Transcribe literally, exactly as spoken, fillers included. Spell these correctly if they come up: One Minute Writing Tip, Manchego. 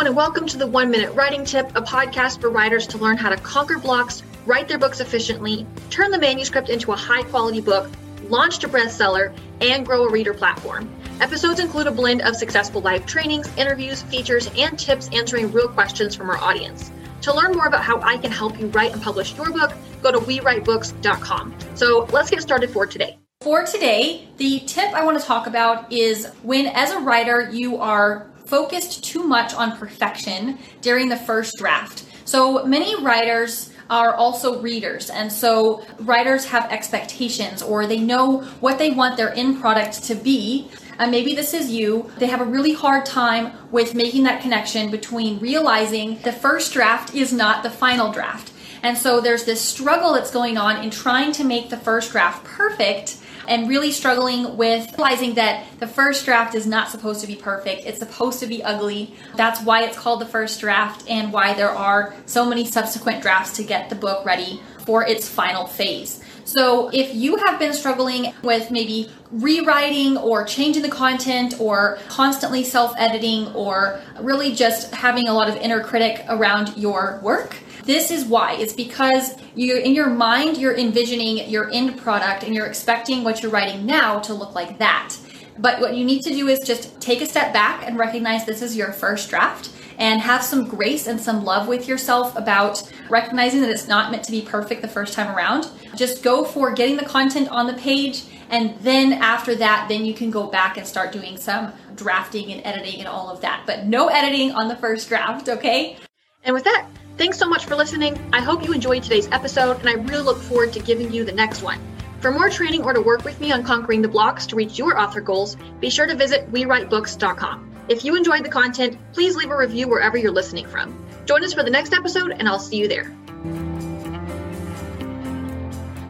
everyone, and welcome to the One Minute Writing Tip, a podcast for writers to learn how to conquer blocks, write their books efficiently, turn the manuscript into a high-quality book, launch to bestseller, and grow a reader platform. Episodes include a blend of successful live trainings, interviews, features, and tips answering real questions from our audience. To learn more about how I can help you write and publish your book, go to we write books dot com. So let's get started for today. For today, the tip I want to talk about is when, as a writer, you are focused too much on perfection during the first draft. So many writers are also readers, and so writers have expectations, or they know what they want their end product to be. And maybe this is you. They have a really hard time with making that connection between realizing the first draft is not the final draft. And so there's this struggle that's going on in trying to make the first draft perfect, and really struggling with realizing that the first draft is not supposed to be perfect. It's supposed to be ugly. That's why it's called the first draft, and why there are so many subsequent drafts to get the book ready for its final phase. So if you have been struggling with maybe rewriting or changing the content or constantly self-editing or really just having a lot of inner critic around your work, this is why. It's because you, in your mind, you're envisioning your end product and you're expecting what you're writing now to look like that. But what you need to do is just take a step back and recognize this is your first draft, and have some grace and some love with yourself about recognizing that it's not meant to be perfect the first time around. Just go for getting the content on the page, and then after that, then you can go back and start doing some drafting and editing and all of that. But no editing on the first draft, okay? And with that, thanks so much for listening. I hope you enjoyed today's episode, and I really look forward to giving you the next one. For more training or to work with me on conquering the blocks to reach your author goals, be sure to visit we write books dot com. If you enjoyed the content, please leave a review wherever you're listening from. Join us for the next episode, and I'll see you there.